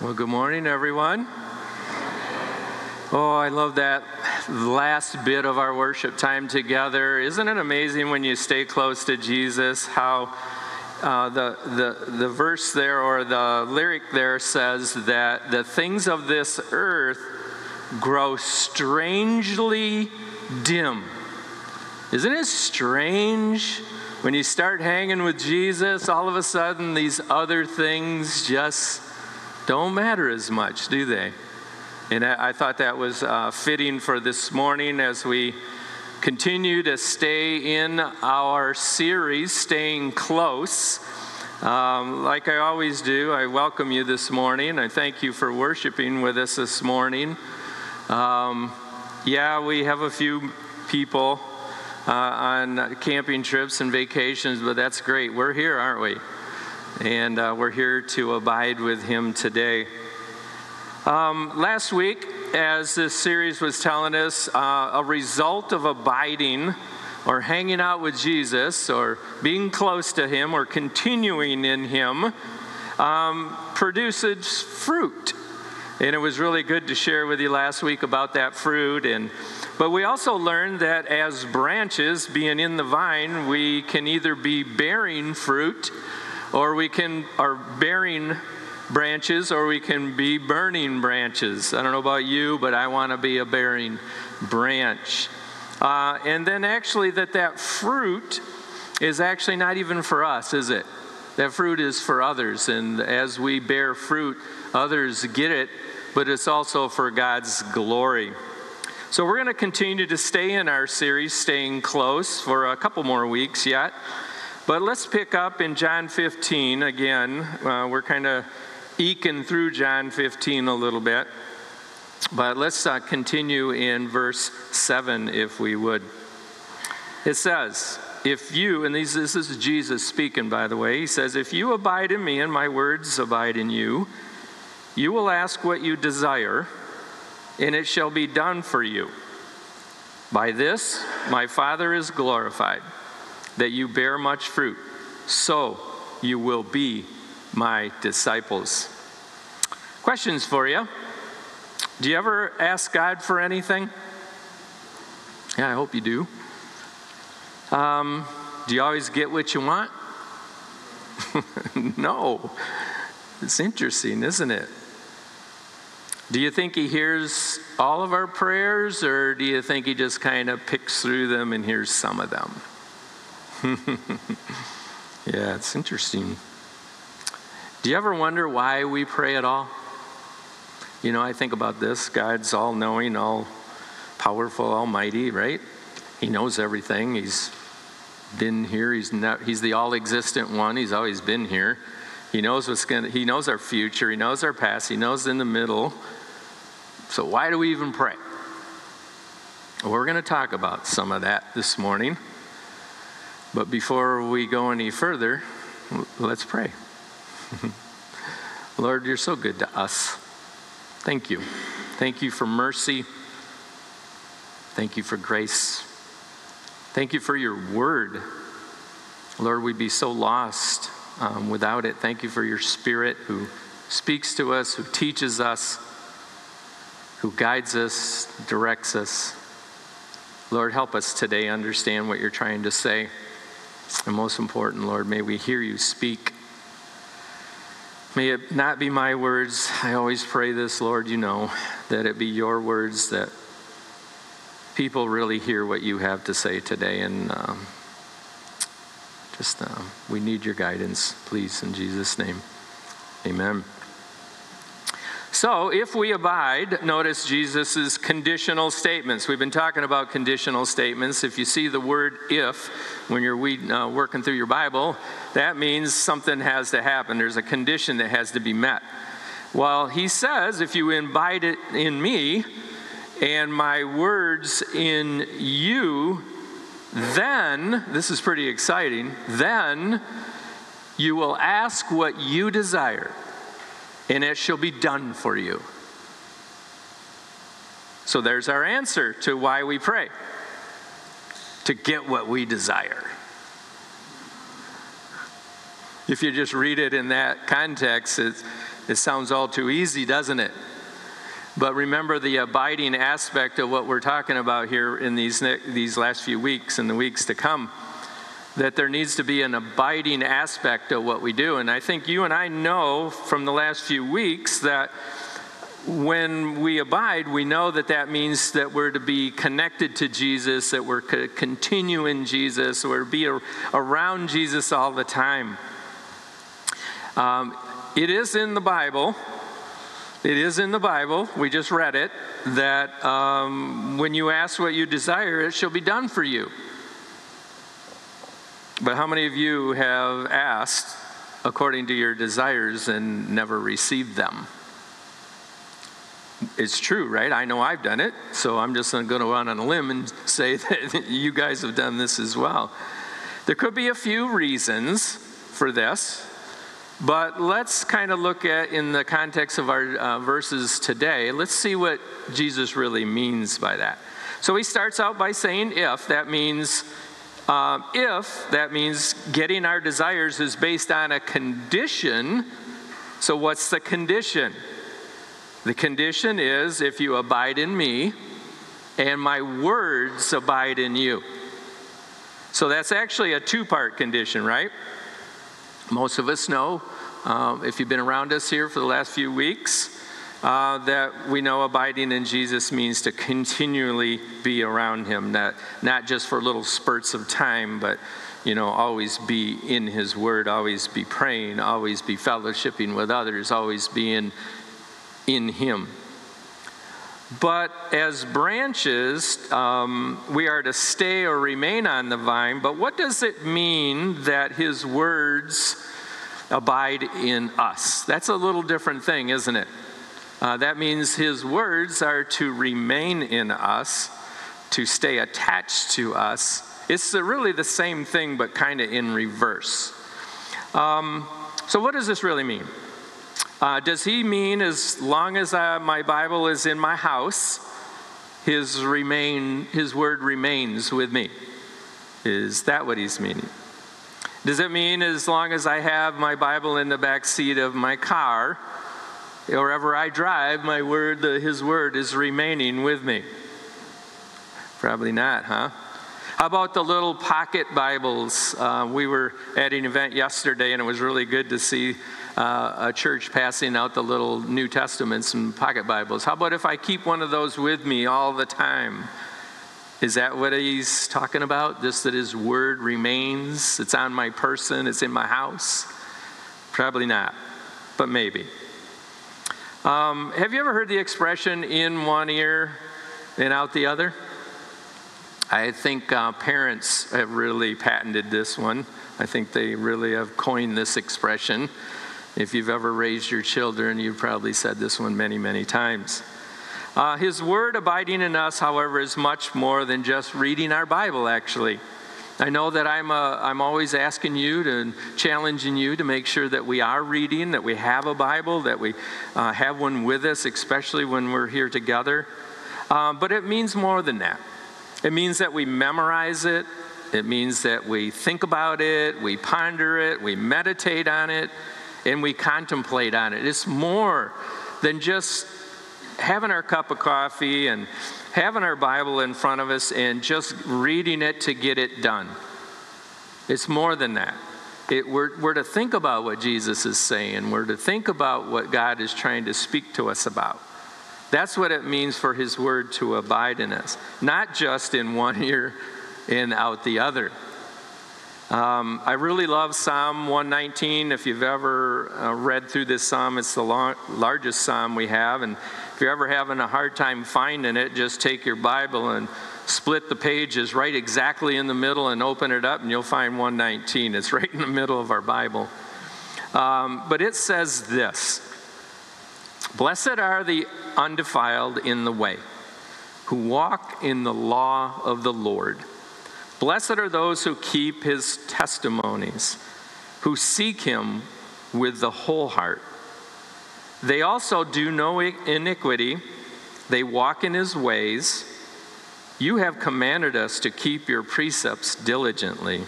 Well, good morning, everyone. Oh, I love that last bit of our worship time together. Isn't it amazing when you stay close to Jesus how the verse there or the lyric there says that the things of this earth grow strangely dim. Isn't it strange? When you start hanging with Jesus, all of a sudden these other things just don't matter as much, do they? And I thought that was fitting for this morning as we continue to stay in our series, Staying Close. Like I always do, I welcome you this morning. I thank you for worshiping with us this morning. We have a few people on camping trips and vacations, but that's great. We're here, aren't we? And we're here to abide with him today. Last week, as this series was telling us, a result of abiding or hanging out with Jesus or being close to him or continuing in him produces fruit. And it was really good to share with you last week about that fruit. But we also learned that as branches, being in the vine, we can either be bearing fruit or bearing branches, or we can be burning branches. I don't know about you, but I want to be a bearing branch. And then actually that fruit is actually not even for us, is it? That fruit is for others, and as we bear fruit, others get it, but it's also for God's glory. So we're going to continue to stay in our series, Staying Close, for a couple more weeks yet. But let's pick up in John 15 again. We're kind of eking through John 15 a little bit. But let's continue in verse 7, if we would. It says, if you, and this is Jesus speaking, by the way. He says, if you abide in me and my words abide in you, you will ask what you desire, and it shall be done for you. By this, my Father is glorified, that you bear much fruit. So you will be my disciples. Questions for you. Do you ever ask God for anything? Yeah, I hope you do. Do you always get what you want? No. It's interesting, isn't it? Do you think he hears all of our prayers, or do you think he just kind of picks through them and hears some of them? Yeah, it's interesting. Do you ever wonder why we pray at all? You know, I think about this. God's all-knowing, all-powerful, almighty, right? He knows everything. He's been here. He's the all-existent one. He's always been here. He knows he knows our future. He knows our past. He knows in the middle. So why do we even pray? We're going to talk about some of that this morning. But before we go any further, let's pray. Lord, you're so good to us. Thank you. Thank you for mercy. Thank you for grace. Thank you for your word. Lord, we'd be so lost without it. Thank you for your Spirit who speaks to us, who teaches us, who guides us, directs us. Lord, help us today understand what you're trying to say. And most important, Lord, may we hear you speak. May it not be my words. I always pray this, Lord, you know, that it be your words, that people really hear what you have to say today. And we need your guidance, please, in Jesus' name. Amen. So, if we abide, notice Jesus' conditional statements. We've been talking about conditional statements. If you see the word if when you're working through your Bible, that means something has to happen. There's a condition that has to be met. Well, he says, if you abide in me and my words in you, then, this is pretty exciting, then you will ask what you desire. And it shall be done for you. So there's our answer to why we pray. To get what we desire. If you just read it in that context, It sounds all too easy, doesn't it? But remember the abiding aspect of what we're talking about here in these last few weeks and the weeks to come, that there needs to be an abiding aspect of what we do. And I think you and I know from the last few weeks that when we abide, we know that that means that we're to be connected to Jesus, that we're to continue in Jesus, we're to be around Jesus all the time. It is in the Bible. It is in the Bible, we just read it, that when you ask what you desire, it shall be done for you. But how many of you have asked according to your desires and never received them? It's true, right? I know I've done it, so I'm just going to go out on a limb and say that you guys have done this as well. There could be a few reasons for this. But let's kind of look at, in the context of our verses today, let's see what Jesus really means by that. So he starts out by saying if, that means getting our desires is based on a condition. So what's the condition? The condition is, if you abide in me and my words abide in you. So that's actually a two-part condition, right? Most of us know, if you've been around us here for the last few weeks, that we know abiding in Jesus means to continually be around him, not just for little spurts of time, but, you know, always be in his word, always be praying, always be fellowshipping with others, always being in him. But as branches, we are to stay or remain on the vine. But what does it mean that his words abide in us? That's a little different thing, isn't it? That means his words are to remain in us, to stay attached to us. It's really the same thing, but kind of in reverse. So what does this really mean? Does he mean as long as my Bible is in my house, his word remains with me? Is that what he's meaning? Does it mean as long as I have my Bible in the back seat of my car, wherever I drive, his word is remaining with me? Probably not, huh? How about the little pocket Bibles? We were at an event yesterday, and it was really good to see a church passing out the little New Testaments and pocket Bibles. How about if I keep one of those with me all the time? Is that what he's talking about? Just that his word remains? It's on my person? It's in my house? Probably not, but maybe. Have you ever heard the expression, in one ear and out the other? I think parents have really patented this one. I think they really have coined this expression. If you've ever raised your children, you've probably said this one many, many times. His word abiding in us, however, is much more than just reading our Bible, actually. I know that I'm always asking you and challenging you to make sure that we are reading, that we have a Bible, that we have one with us, especially when we're here together. But it means more than that. It means that we memorize it. It means that we think about it, we ponder it, we meditate on it, and we contemplate on it. It's more than just having our cup of coffee and having our Bible in front of us and just reading it to get it done. It's more than that. We're to think about what Jesus is saying. We're to think about what God is trying to speak to us about. That's what it means for his word to abide in us, not just in one ear and out the other. I really love Psalm 119. If you've ever read through this psalm, it's the largest psalm we have. And if you're ever having a hard time finding it, just take your Bible and split the pages right exactly in the middle and open it up, and you'll find 119. It's right in the middle of our Bible. But it says this: "Blessed are the undefiled in the way, who walk in the law of the Lord. Blessed are those who keep his testimonies, who seek him with the whole heart. They also do no iniquity. They walk in his ways. You have commanded us to keep your precepts diligently.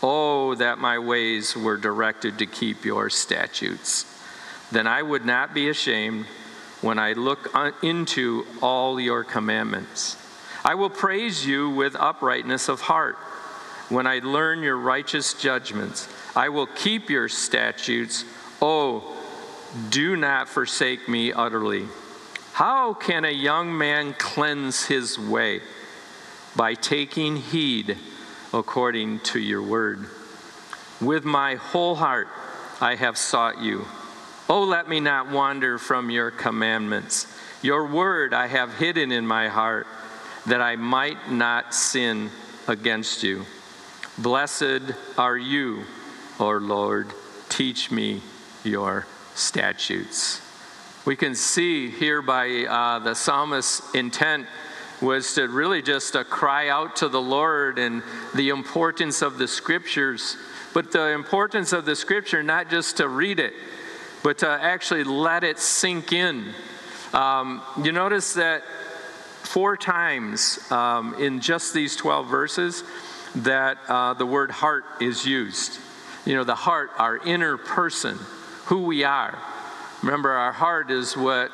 Oh, that my ways were directed to keep your statutes. then I would not be ashamed when I look into all your commandments. I will praise you with uprightness of heart when I learn your righteous judgments. I will keep your statutes. Oh, do not forsake me utterly. How can a young man cleanse his way? By taking heed according to your word. With my whole heart I have sought you. Oh, let me not wander from your commandments. Your word I have hidden in my heart, that I might not sin against you. Blessed are you, O Lord. Teach me your statutes. We can see here by the psalmist's intent was to really just cry out to the Lord and the importance of the scriptures, but the importance of the scripture not just to read it, but to actually let it sink in. You notice that four times in just these 12 verses that the word heart is used. You know, the heart, our inner person, who we are. Remember, our heart is what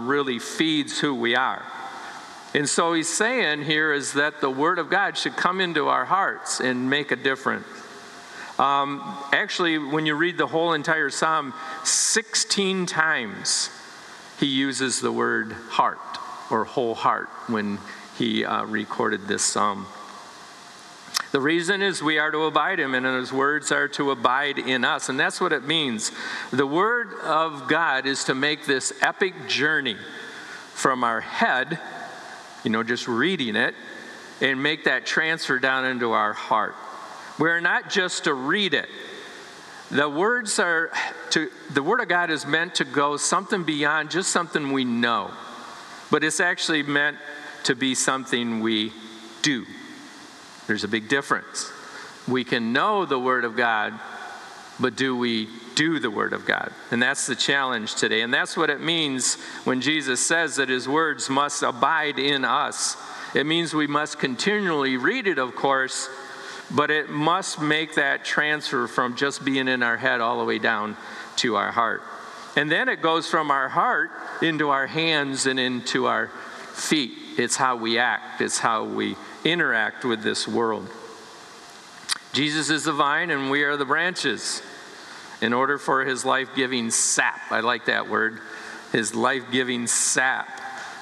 really feeds who we are. And so he's saying here is that the word of God should come into our hearts and make a difference. Actually, when you read the whole entire psalm, 16 times he uses the word heart or whole heart when he recorded this psalm. The reason is we are to abide him, and his words are to abide in us. And that's what it means. The word of God is to make this epic journey from our head, you know, just reading it, and make that transfer down into our heart. We're not just to read it. The word of God is meant to go something beyond just something we know, but it's actually meant to be something we do. There's a big difference. We can know the word of God, but do we do the word of God? And that's the challenge today. And that's what it means when Jesus says that his words must abide in us. It means we must continually read it, of course, but it must make that transfer from just being in our head all the way down to our heart. And then it goes from our heart into our hands and into our feet. It's how we act. It's how we interact with this world. Jesus is the vine and we are the branches. In order for his life-giving sap, I like that word, his life-giving sap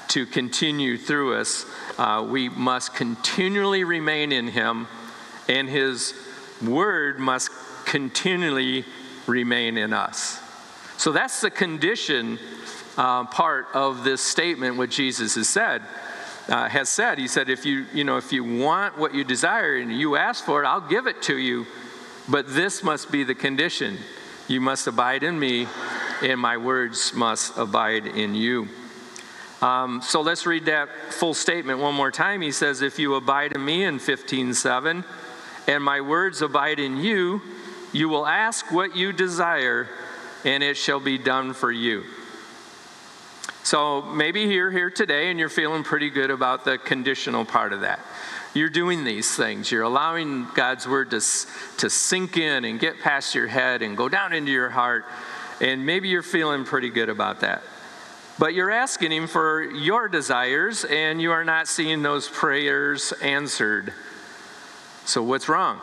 to continue through us, we must continually remain in him, and his word must continually remain in us. So that's the condition part of this statement, what Jesus has said. He said, if you want what you desire and you ask for it, I'll give it to you. But this must be the condition. You must abide in me, and my words must abide in you. So let's read that full statement one more time. He says, if you abide in me in 15:7, and my words abide in you, you will ask what you desire, and it shall be done for you. So maybe you're here today and you're feeling pretty good about the conditional part of that. You're doing these things. You're allowing God's word to sink in and get past your head and go down into your heart. And maybe you're feeling pretty good about that. But you're asking him for your desires and you are not seeing those prayers answered. So what's wrong?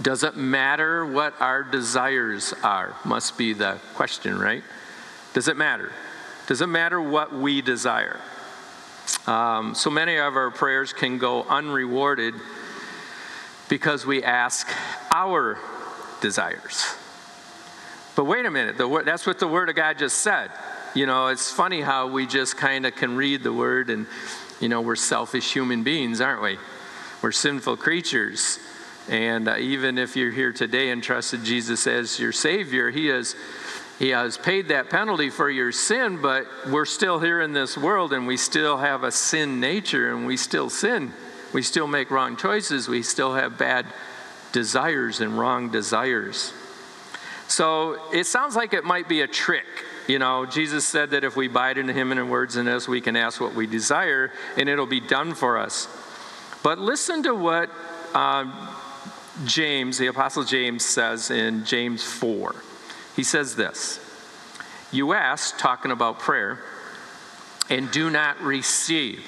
Doesn't matter what our desires are, must be the question, right? Does it matter? Does it matter what we desire? So many of our prayers can go unrewarded because we ask our desires. But wait a minute, that's what the Word of God just said. You know, it's funny how we just kind of can read the Word and, you know, we're selfish human beings, aren't we? We're sinful creatures. And even if you're here today and trusted Jesus as your Savior, He has paid that penalty for your sin, but we're still here in this world and we still have a sin nature and we still sin. We still make wrong choices. We still have bad desires and wrong desires. So it sounds like it might be a trick. You know, Jesus said that if we abide in him and in words in us, we can ask what we desire and it'll be done for us. But listen to what the Apostle James says in James 4. He says this, You asked, talking about prayer, and do not receive,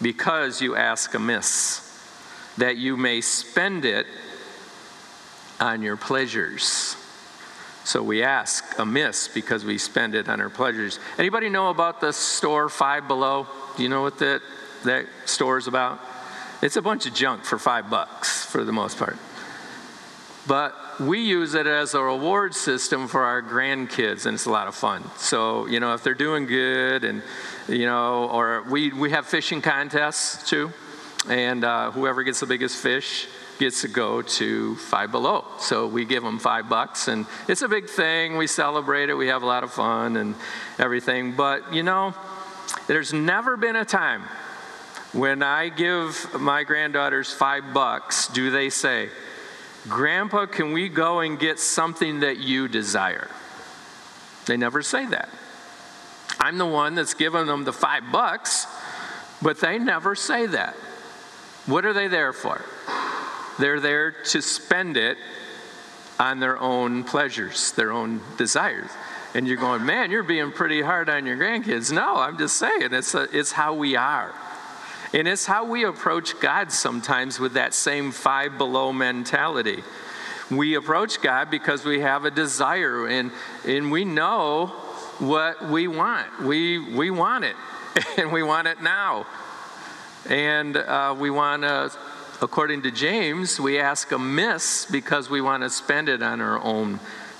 because you ask amiss, that you may spend it on your pleasures. So we ask amiss because we spend it on our pleasures. Anybody know about the store Five Below? Do you know what that store is about? It's a bunch of junk for $5 for the most part. But we use it as a reward system for our grandkids, and it's a lot of fun. So, you know, if they're doing good, and, you know, or we have fishing contests too, and whoever gets the biggest fish gets to go to Five Below. So we give them $5, and it's a big thing. We celebrate it. We have a lot of fun and everything. But, you know, there's never been a time when I give my granddaughters $5, do they say, "Grandpa, can we go and get something that you desire?" They never say that. I'm the one that's giving them the $5, but they never say that. What are they there for? They're there to spend it on their own pleasures, their own desires. And you're going, man, you're being pretty hard on your grandkids. No, I'm just saying, it's how we are. And it's how we approach God sometimes with that same Five Below mentality. We approach God because we have a desire, and we know what we want. We want it, and we want it now. And we want to, according to James, we ask amiss because we want to spend it on our own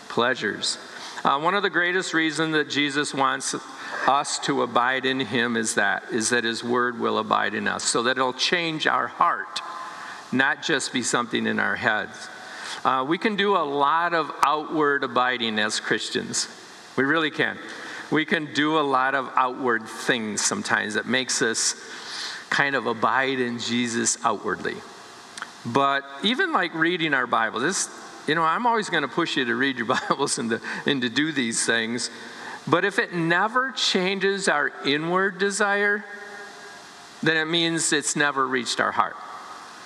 pleasures. One of the greatest reasons that Jesus wants us to abide in him is that his word will abide in us, so that it'll change our heart, not just be something in our heads. We can do a lot of outward abiding as Christians. We really can. We can do a lot of outward things sometimes that makes us kind of abide in Jesus outwardly. But even like reading our Bible, I'm always going to push you to read your Bibles and to do these things. But if it never changes our inward desire, then it means it's never reached our heart.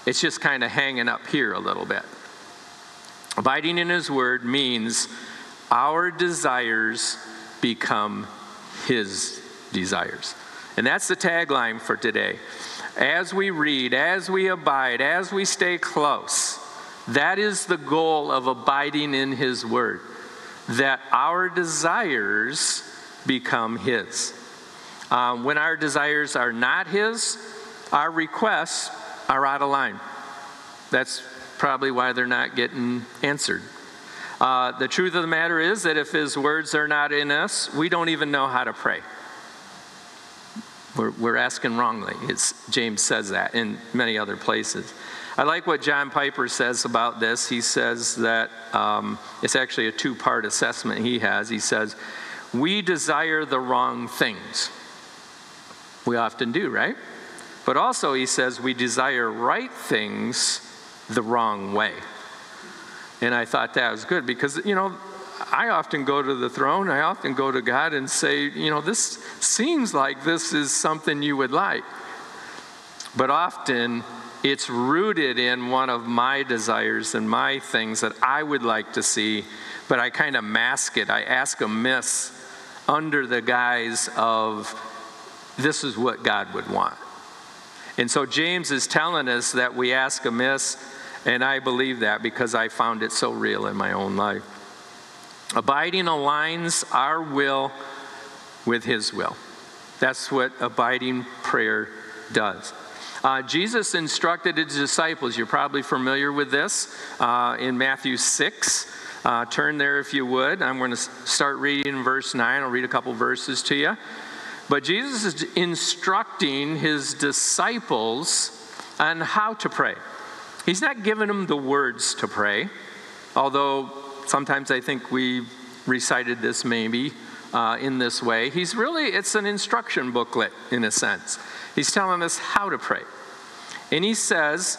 It's just kind of hanging up here a little bit. Abiding in his word means our desires become his desires. And that's the tagline for today. As we read, as we abide, as we stay close, that is the goal of abiding in his word, that our desires become his. When our desires are not his, our requests are out of line. That's probably why they're not getting answered. The truth of the matter is that if his words are not in us, we don't even know how to pray. We're asking wrongly. James says that in many other places. I like what John Piper says about this. He says that it's actually a two-part assessment he has. He says, we desire the wrong things. We often do, right? But also, he says, we desire right things the wrong way. And I thought that was good because, you know, I often go to the throne. I often go to God and say, you know, this seems like this is something you would like. But often, it's rooted in one of my desires and my things that I would like to see, but I kind of mask it. I ask amiss under the guise of this is what God would want. And so James is telling us that we ask amiss, and I believe that because I found it so real in my own life. Abiding aligns our will with his will. That's what abiding prayer does. Jesus instructed his disciples, you're probably familiar with this, in Matthew 6. Turn there if you would. I'm going to start reading verse 9. I'll read a couple verses to you. But Jesus is instructing his disciples on how to pray. He's not giving them the words to pray, although sometimes I think we recited this maybe in this way. It's an instruction booklet in a sense. He's telling us how to pray. And he says,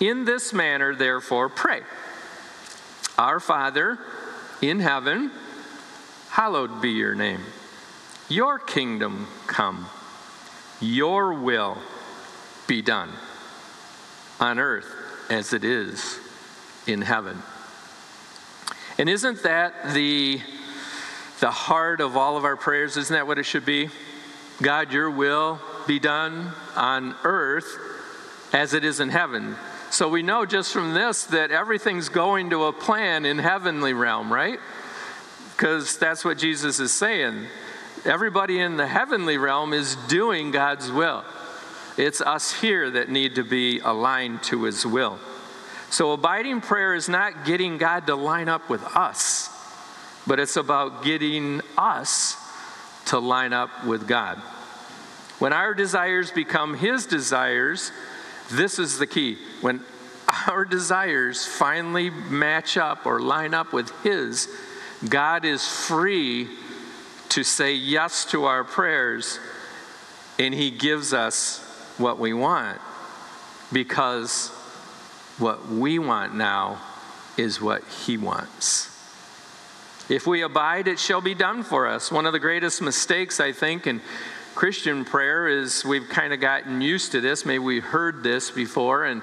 in this manner, therefore, pray. Our Father in heaven, hallowed be your name. Your kingdom come. Your will be done on earth as it is in heaven. And isn't that the the heart of all of our prayers. Isn't that what it should be? God, your will be done on earth as it is in heaven. So we know just from this that everything's going to a plan in heavenly realm, right? Because that's what Jesus is saying. Everybody in the heavenly realm is doing God's will. It's us here that need to be aligned to his will. So abiding prayer is not getting God to line up with us, but it's about getting us to line up with God. When our desires become his desires, this is the key. When our desires finally match up or line up with his, God is free to say yes to our prayers, and he gives us what we want, because what we want now is what he wants. If we abide, it shall be done for us. One of the greatest mistakes, I think, in Christian prayer is we've kind of gotten used to this. Maybe we heard this before, and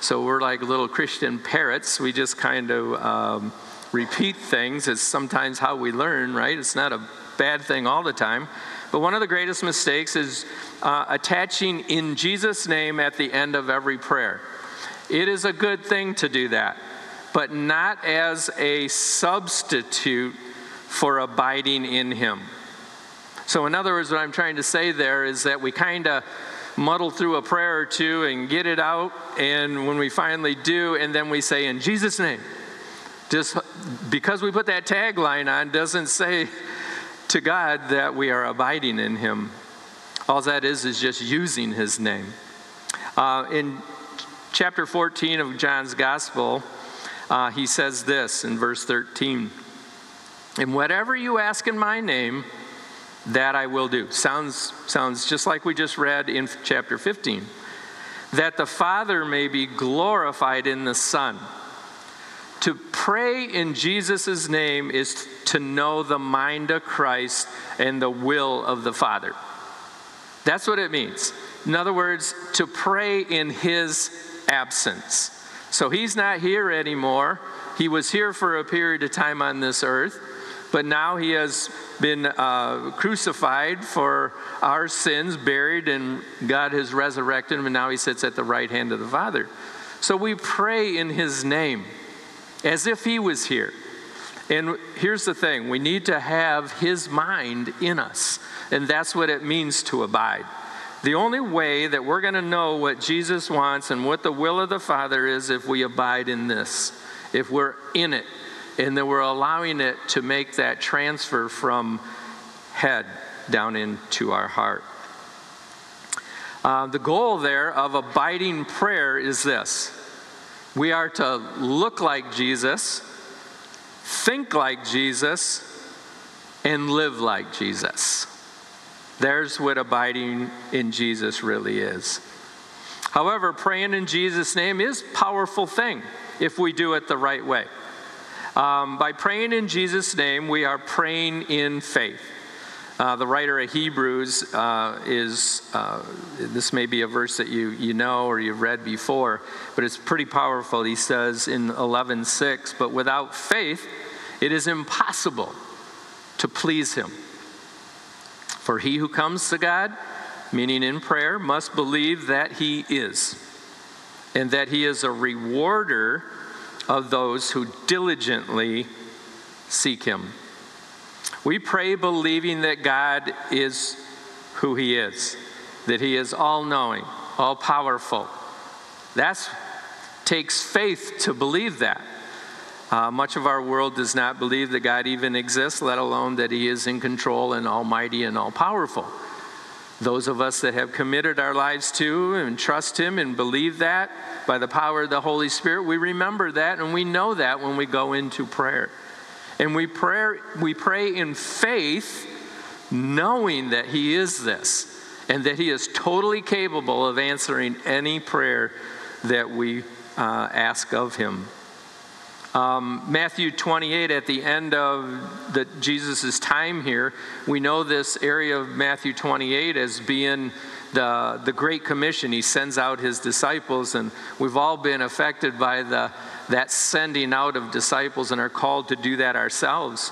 so we're like little Christian parrots. We just kind of repeat things. It's sometimes how we learn, right? It's not a bad thing all the time. But one of the greatest mistakes is attaching "in Jesus' name" at the end of every prayer. It is a good thing to do that, but not as a substitute for abiding in him. So in other words, what I'm trying to say there is that we kind of muddle through a prayer or two and get it out, and when we finally do, and then we say, "in Jesus' name." Just because we put that tagline on doesn't say to God that we are abiding in him. All that is just using his name. In chapter 14 of John's Gospel, he says this in verse 13, "And whatever you ask in my name, that I will do." Sounds just like we just read in chapter 15. "That the Father may be glorified in the Son." To pray in Jesus' name is to know the mind of Christ and the will of the Father. That's what it means. In other words, to pray in his absence. So he's not here anymore. He was here for a period of time on this earth, but now he has been crucified for our sins, buried, and God has resurrected him, and now he sits at the right hand of the Father. So we pray in his name as if he was here. And here's the thing, we need to have his mind in us, and that's what it means to abide. The only way that we're going to know what Jesus wants and what the will of the Father is if we abide in this, if we're in it, and then we're allowing it to make that transfer from head down into our heart. The goal there of abiding prayer is this. We are to look like Jesus, think like Jesus, and live like Jesus. There's what abiding in Jesus really is. However, praying in Jesus' name is a powerful thing if we do it the right way. By praying in Jesus' name, we are praying in faith. The writer of Hebrews this may be a verse that you know or you've read before, but it's pretty powerful. He says in 11:6, "But without faith, it is impossible to please him. For he who comes to God," meaning in prayer, "must believe that he is, and that he is a rewarder of those who diligently seek him." We pray believing that God is who he is, that he is all-knowing, all-powerful. That takes faith to believe that. Much of our world does not believe that God even exists, let alone that he is in control and almighty and all-powerful. Those of us that have committed our lives to and trust him and believe that by the power of the Holy Spirit, we remember that and we know that when we go into prayer. And we pray in faith, knowing that he is this and that he is totally capable of answering any prayer that we ask of him. Matthew 28, at the end of Jesus' time here, we know this area of Matthew 28 as being the Great Commission. He sends out his disciples, and we've all been affected by that sending out of disciples and are called to do that ourselves.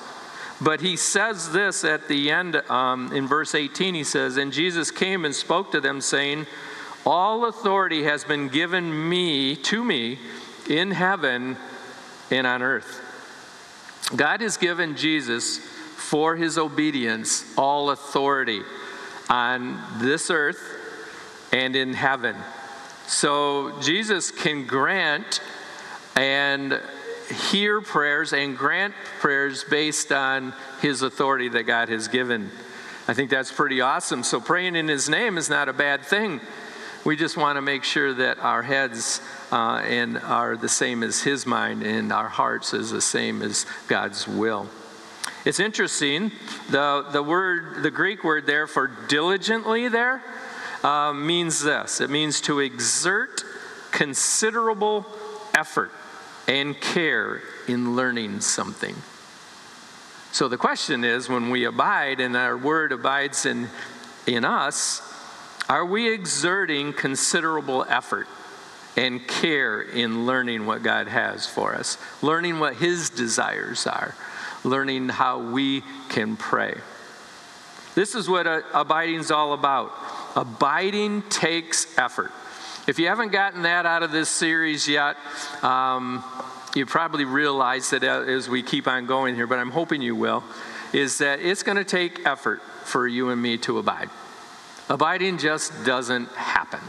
But he says this at the end, in verse 18, he says, "And Jesus came and spoke to them, saying, all authority has been given to me in heaven and on earth." God has given Jesus, for his obedience, all authority on this earth and in heaven. So Jesus can grant and hear prayers and grant prayers based on his authority that God has given. I think that's pretty awesome. So praying in his name is not a bad thing. We just want to make sure that our heads are the same as his mind, and our hearts is the same as God's will. It's interesting, the Greek word there for diligently there means this. It means to exert considerable effort and care in learning something. So the question is, when we abide and our word abides in us, are we exerting considerable effort and care in learning what God has for us, learning what his desires are, learning how we can pray? This is what abiding is all about. Abiding takes effort. If you haven't gotten that out of this series yet, you probably realize that as we keep on going here, but I'm hoping you will, is that it's going to take effort for you and me to abide. Abiding just doesn't happen.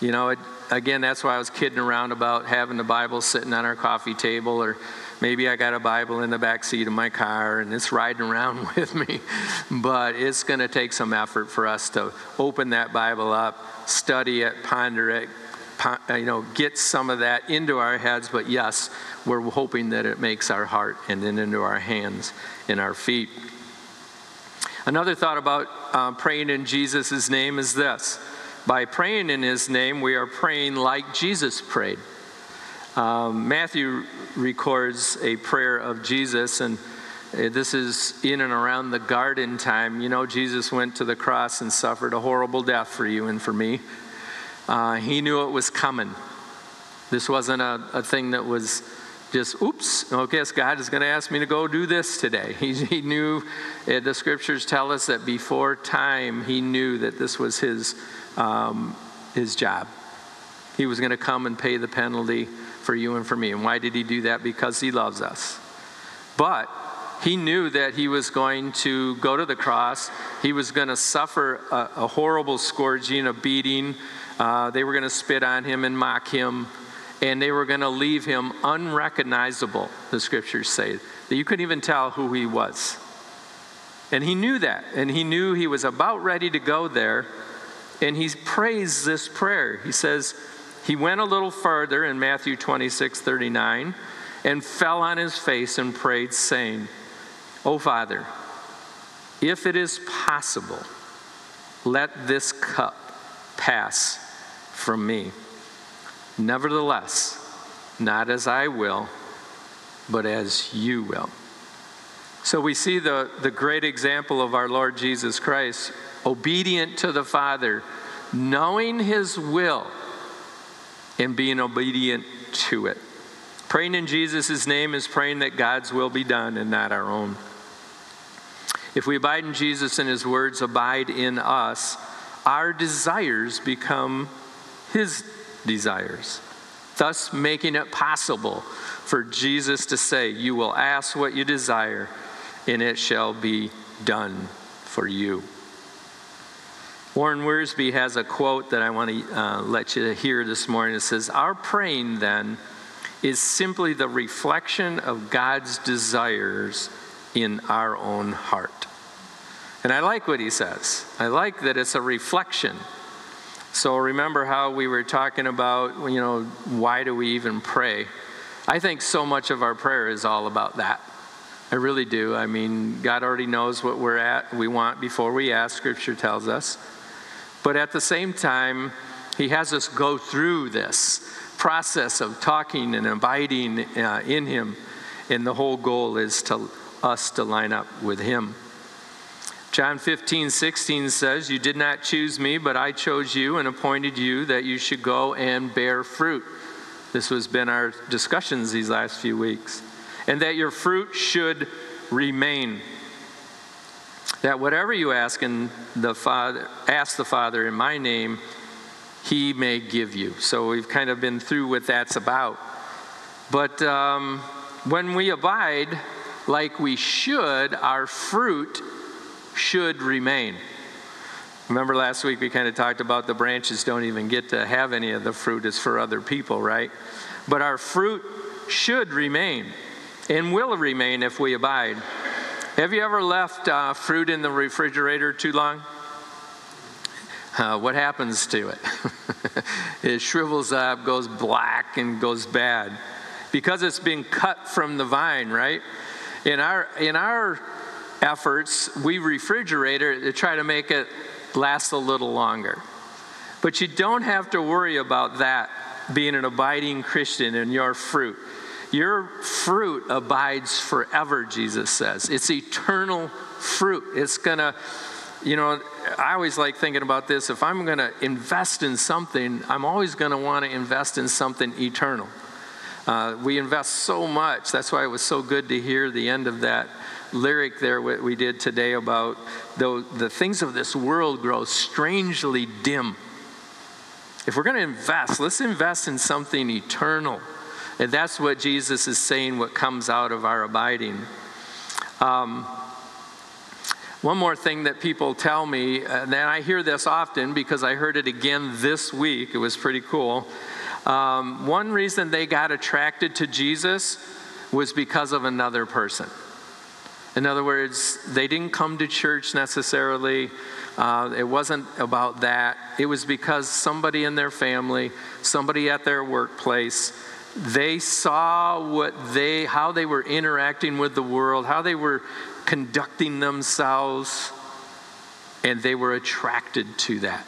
You know, again, that's why I was kidding around about having the Bible sitting on our coffee table, or maybe I got a Bible in the back seat of my car and it's riding around with me. But it's going to take some effort for us to open that Bible up, study it, ponder it, you know, get some of that into our heads. But yes, we're hoping that it makes our heart and then into our hands and our feet. Another thought about praying in Jesus' name is this. By praying in his name, we are praying like Jesus prayed. Matthew records a prayer of Jesus, and this is in and around the garden time. You know, Jesus went to the cross and suffered a horrible death for you and for me. He knew it was coming. This wasn't a thing that was just, oops, I guess God is going to ask me to go do this today. He knew, the scriptures tell us that before time, he knew that this was his job. He was going to come and pay the penalty for you and for me. And why did he do that? Because he loves us. But he knew that he was going to go to the cross. He was going to suffer a horrible scourging, a beating. They were going to spit on him and mock him. And they were going to leave him unrecognizable, the scriptures say, that you couldn't even tell who he was. And he knew that. And he knew he was about ready to go there. And he prays this prayer. He says, he went a little further in Matthew 26:39, and fell on his face and prayed, saying, "O Father, if it is possible, let this cup pass from me. Nevertheless, not as I will, but as you will." So we see the great example of our Lord Jesus Christ, obedient to the Father, knowing his will and being obedient to it. Praying in Jesus' name is praying that God's will be done and not our own. If we abide in Jesus and his words abide in us, our desires become his desires, thus making it possible for Jesus to say, "You will ask what you desire, and it shall be done for you." Warren Wiersbe has a quote that I want to let you hear this morning. It says, "Our praying, then, is simply the reflection of God's desires in our own heart." And I like what he says. I like that it's a reflection. So remember how we were talking about, you know, why do we even pray? I think so much of our prayer is all about that. I really do. I mean, God already knows what we want before we ask, Scripture tells us. But at the same time, he has us go through this process of talking and abiding in him. And the whole goal is to us to line up with him. John 15:16 says, "You did not choose me, but I chose you and appointed you that you should go and bear fruit." This has been our discussions these last few weeks. "And that your fruit should remain. That whatever you ask in the Father, ask the Father in my name, he may give you. So we've kind of been through what that's about. But when we abide like we should, our fruit should remain. Remember last week we kind of talked about the branches don't even get to have any of the fruit. It's for other people, right? But our fruit should remain and will remain if we abide. Have you ever left fruit in the refrigerator too long? What happens to it? It shrivels up, goes black, and goes bad. Because it's been cut from the vine, right? In our efforts, we refrigerate it to try to make it last a little longer. But you don't have to worry about that being an abiding Christian in your fruit. Your fruit abides forever, Jesus says. It's eternal fruit. It's going to, you know, I always like thinking about this. If I'm going to invest in something, I'm always going to want to invest in something eternal. We invest so much. That's why it was so good to hear the end of that lyric there, what we did today about though the things of this world grow strangely dim. If we're going to invest, let's invest in something eternal. And that's what Jesus is saying, what comes out of our abiding. One more thing that people tell me, and I hear this often because I heard it again this week. It was pretty cool. One reason they got attracted to Jesus was because of another person. In other words, they didn't come to church necessarily. It wasn't about that. It was because somebody in their family, somebody at their workplace, they saw how they were interacting with the world, how they were conducting themselves, and they were attracted to that.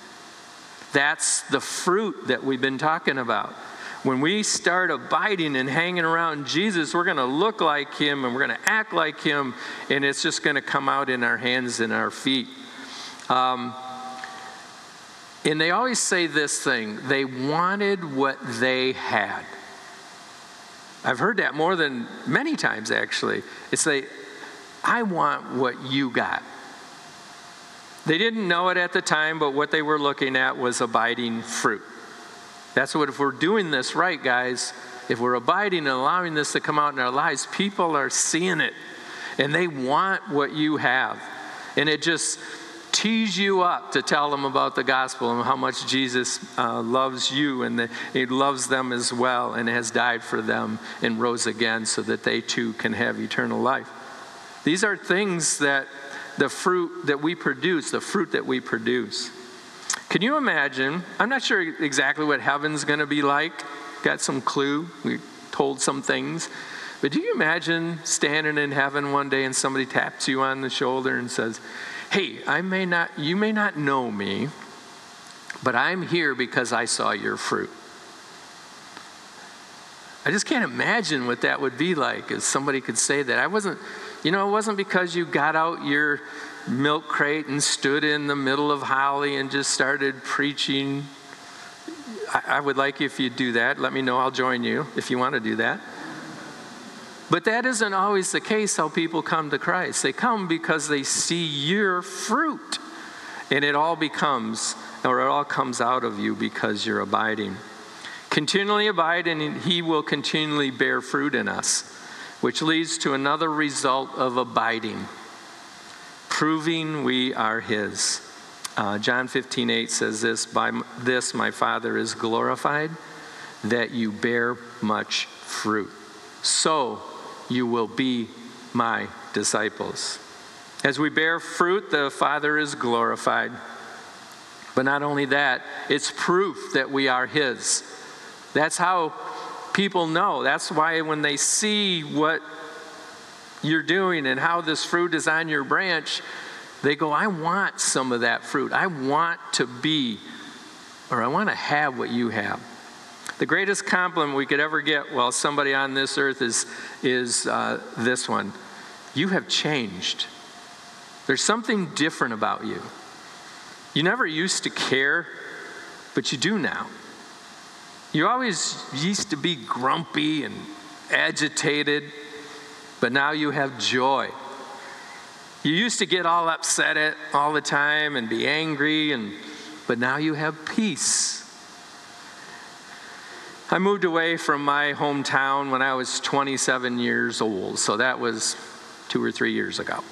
That's the fruit that we've been talking about. When we start abiding and hanging around Jesus, we're going to look like him and we're going to act like him, and it's just going to come out in our hands and our feet. And they always say this thing, they wanted what they had. I've heard that more than many times, actually. It's like, I want what you got. They didn't know it at the time, but what they were looking at was abiding fruit. That's what, if we're doing this right, guys, if we're abiding and allowing this to come out in our lives, people are seeing it, and they want what you have. And it just tees you up to tell them about the gospel and how much Jesus loves you, and that he loves them as well and has died for them and rose again so that they too can have eternal life. These are things that the fruit that we produce. Can you imagine? I'm not sure exactly what heaven's going to be like. Got some clue. We told some things. But do you imagine standing in heaven one day and somebody taps you on the shoulder and says, hey, you may not know me, but I'm here because I saw your fruit. I just can't imagine what that would be like if somebody could say that. It wasn't because you got out your milk crate and stood in the middle of Holly and just started preaching. I would like you, if you do that, let me know, I'll join you if you want to do that. But that isn't always the case how people come to Christ. They come because they see your fruit, and it all comes out of you because you're abiding. Continually abide, and he will continually bear fruit in us, which leads to another result of abiding, proving we are his. John 15:8 says this, by this my Father is glorified, that you bear much fruit. So you will be my disciples. As we bear fruit, the Father is glorified. But not only that, it's proof that we are his. That's how people know. That's why when they see what you're doing and how this fruit is on your branch, they go, I want some of that fruit. I want to have what you have. The greatest compliment we could ever get while somebody on this earth is this one. You have changed. There's something different about you. You never used to care, but you do now. You always used to be grumpy and agitated, but now you have joy You used to get all upset at all the time and be angry, but now you have peace. I moved away from my hometown when I was 27 years old, so that was 2 or 3 years ago.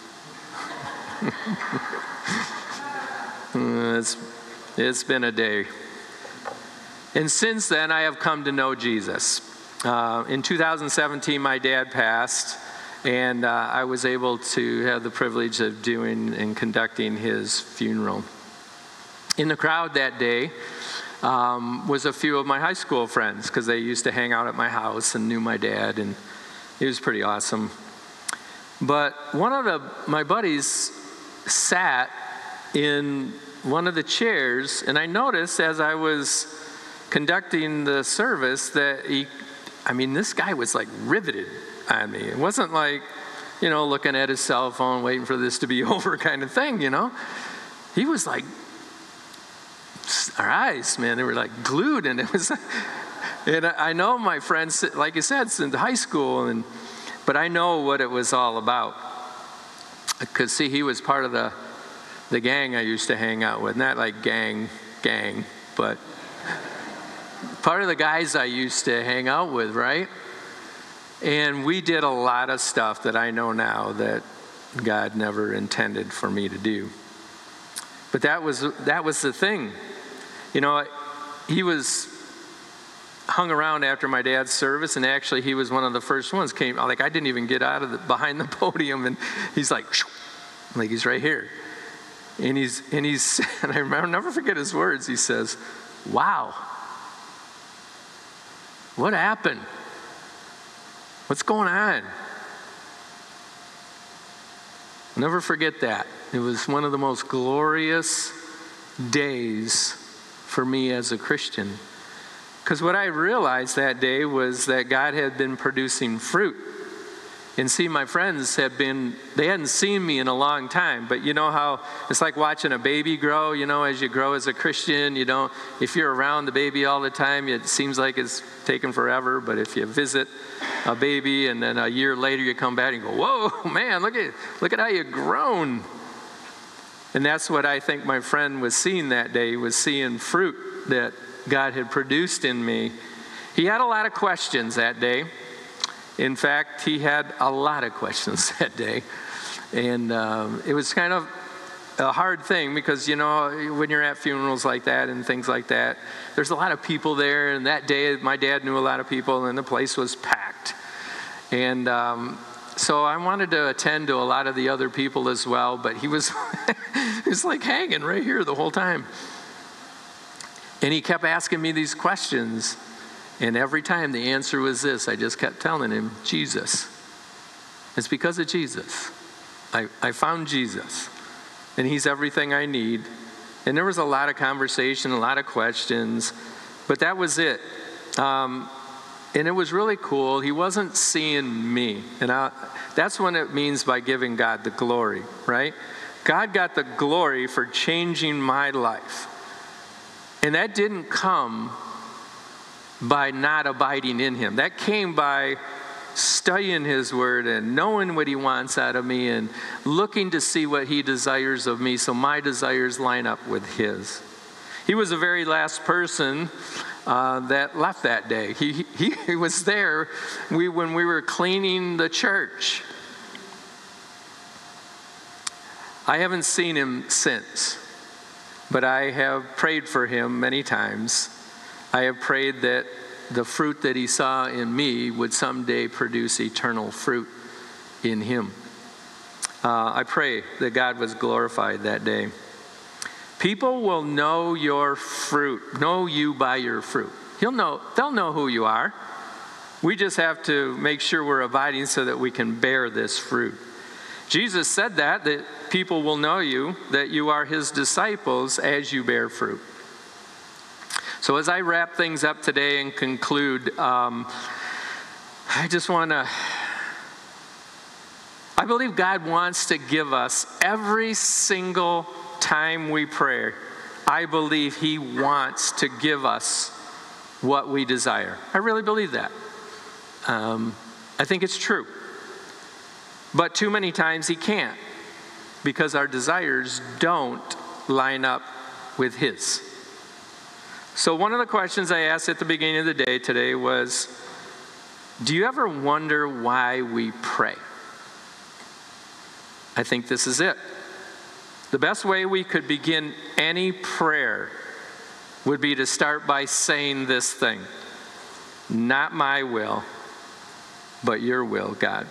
It's been a day. And since then, I have come to know Jesus. In 2017, my dad passed, and I was able to have the privilege of doing and conducting his funeral. In the crowd that day was a few of my high school friends, because they used to hang out at my house and knew my dad, and it was pretty awesome. But one of my buddies sat in one of the chairs, and I noticed as I was conducting the service that this guy was like riveted on me. It wasn't like, looking at his cell phone, waiting for this to be over kind of thing, He was like, our eyes, man, they were like glued, and it was, and I know my friends, like I said, since high school, but I know what it was all about. Because see, he was part of the gang I used to hang out with. Not like gang, but part of the guys I used to hang out with, right? And we did a lot of stuff that I know now that God never intended for me to do. But that was the thing. He was hung around after my dad's service, and actually he was one of the first ones came. Like, I didn't even get out of behind the podium, and he's like, shoo, like he's right here. And I remember, never forget his words. He says, "Wow, what happened? What's going on?" I'll never forget that. It was one of the most glorious days for me as a Christian. Because what I realized that day was that God had been producing fruit. And see, my friends they hadn't seen me in a long time, but you know how it's like watching a baby grow, as you grow as a Christian, if you're around the baby all the time, it seems like it's taken forever, but if you visit a baby and then a year later you come back and go, whoa, man, look at how you've grown. And that's what I think my friend was seeing that day, was seeing fruit that God had produced in me. He had a lot of questions that day. In fact, he had a lot of questions that day, and it was kind of a hard thing because, when you're at funerals like that and things like that, there's a lot of people there, and that day, my dad knew a lot of people, and the place was packed, and so I wanted to attend to a lot of the other people as well, but he was it's like hanging right here the whole time, and he kept asking me these questions. And every time the answer was this, I just kept telling him, Jesus. It's because of Jesus. I found Jesus. And he's everything I need. And there was a lot of conversation, a lot of questions. But that was it. And it was really cool. He wasn't seeing me. And that's what it means by giving God the glory, right? God got the glory for changing my life. And that didn't come by not abiding in him. That came by studying his word and knowing what he wants out of me and looking to see what he desires of me so my desires line up with his. He was the very last person that left that day. He was there when we were cleaning the church. I haven't seen him since, but I have prayed for him many times. I have prayed that the fruit that he saw in me would someday produce eternal fruit in him. I pray that God was glorified that day. People will know your fruit, know you by your fruit. They'll know who you are. We just have to make sure we're abiding so that we can bear this fruit. Jesus said that people will know you, that you are his disciples as you bear fruit. So as I wrap things up today and conclude, I believe God wants to give us every single time we pray. I believe he wants to give us what we desire. I really believe that. I think it's true. But too many times he can't. because our desires don't line up with His. So one of the questions I asked at the beginning of the day today was, do you ever wonder why we pray? I think this is it. The best way we could begin any prayer would be to start by saying this thing: not my will, but your will, God.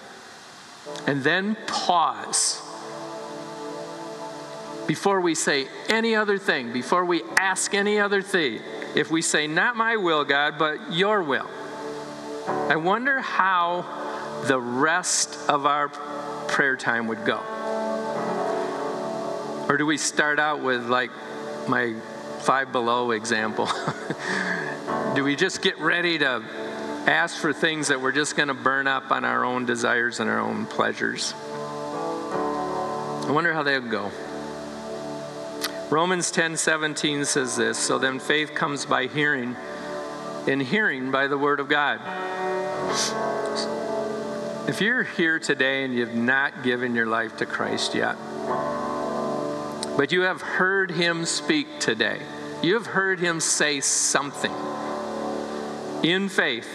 And then pause before we say any other thing, before we ask any other thing. If we say, not my will, God, but your will, I wonder how the rest of our prayer time would go. Or do we start out with, like, my 5 Below example? Do we just get ready to ask for things that we're just going to burn up on our own desires and our own pleasures? I wonder how they'll go. Romans 10:17 says this: so then faith comes by hearing, and hearing by the word of God. If you're here today and you've not given your life to Christ yet, but you have heard Him speak today, you have heard Him say something, in faith,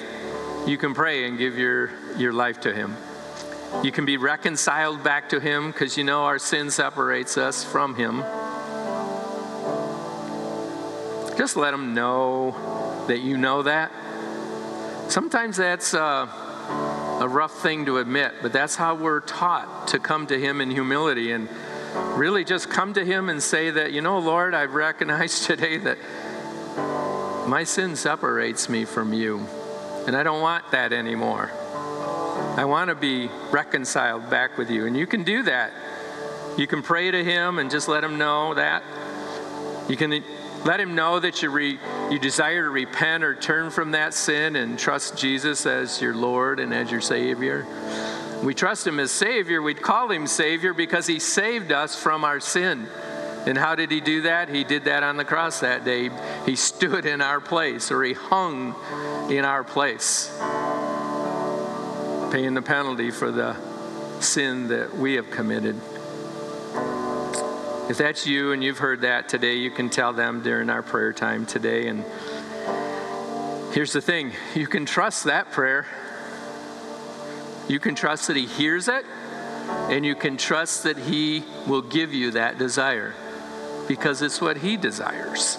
you can pray and give your life to Him. You can be reconciled back to Him, because you know our sin separates us from Him. Just let Him know that you know that. Sometimes that's a rough thing to admit, but that's how we're taught to come to Him in humility, and really just come to Him and say that, you know, Lord, I've recognized today that my sin separates me from you, and I don't want that anymore. I want to be reconciled back with you. And you can do that. You can pray to Him and just let Him know that. You can let Him know that you desire to repent or turn from that sin and trust Jesus as your Lord and as your Savior. We trust Him as Savior. We'd call Him Savior because He saved us from our sin. And how did He do that? He did that on the cross that day. He stood in our place, or He hung in our place, paying the penalty for the sin that we have committed. If that's you and you've heard that today, you can tell them during our prayer time today. And here's the thing: you can trust that prayer. You can trust that He hears it, and you can trust that He will give you that desire, because it's what He desires.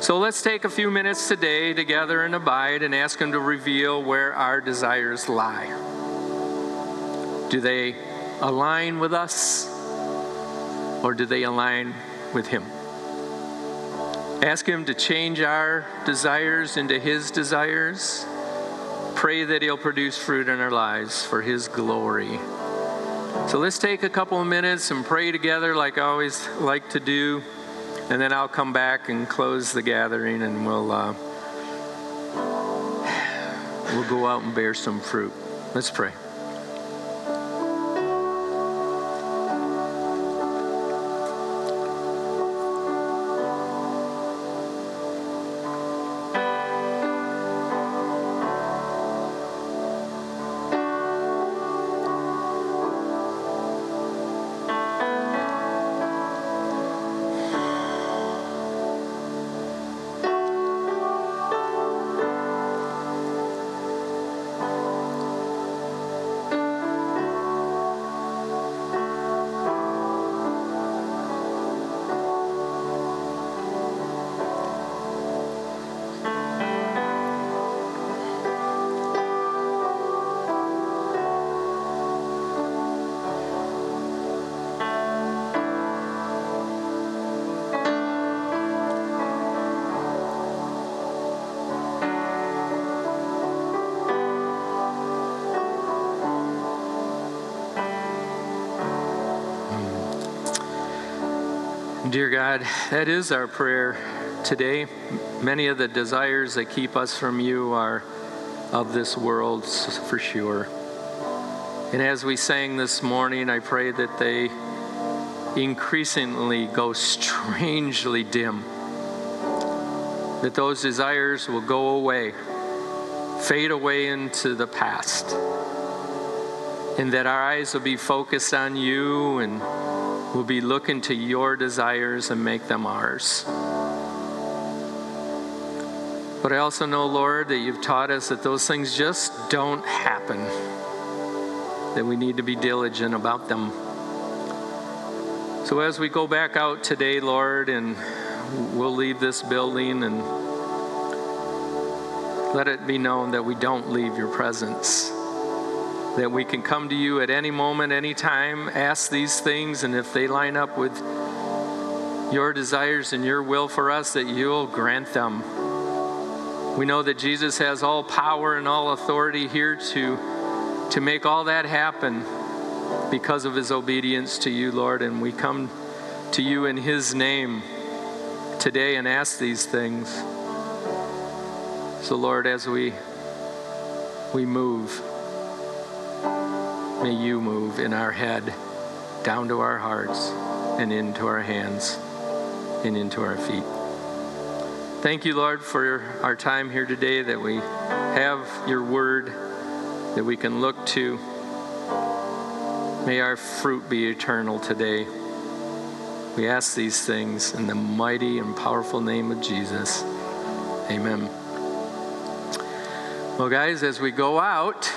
So let's take a few minutes today to gather and abide and ask Him to reveal where our desires lie. Do they align with us, or do they align with Him? Ask Him to change our desires into His desires. Pray that He'll produce fruit in our lives for His glory. So let's take a couple of minutes and pray together like I always like to do. And then I'll come back and close the gathering, and we'll go out and bear some fruit. Let's pray. Dear God, that is our prayer today. Many of the desires that keep us from you are of this world, for sure. And as we sang this morning, I pray that they increasingly go strangely dim, that those desires will go away, fade away into the past. and that our eyes will be focused on you, and we'll be looking to your desires and make them ours. But I also know, Lord, that you've taught us that those things just don't happen, that we need to be diligent about them. So as we go back out today, Lord, and we'll leave this building, and let it be known that we don't leave your presence, that we can come to you at any moment, any time, ask these things, and if they line up with your desires and your will for us, that you'll grant them. We know that Jesus has all power and all authority here to make all that happen because of his obedience to you, Lord, and we come to you in his name today and ask these things. So, Lord, as we move, may you move in our head, down to our hearts, and into our hands, and into our feet. Thank you, Lord, for our time here today, that we have your word, that we can look to. May our fruit be eternal today. We ask these things in the mighty and powerful name of Jesus. Amen. Well, guys, as we go out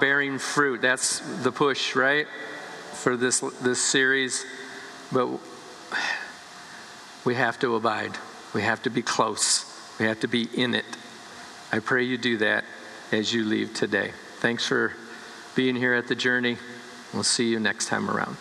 bearing fruit. That's the push, right, for this series. But we have to abide. We have to be close. We have to be in it. I pray you do that as you leave today. Thanks for being here at the journey. We'll see you next time around.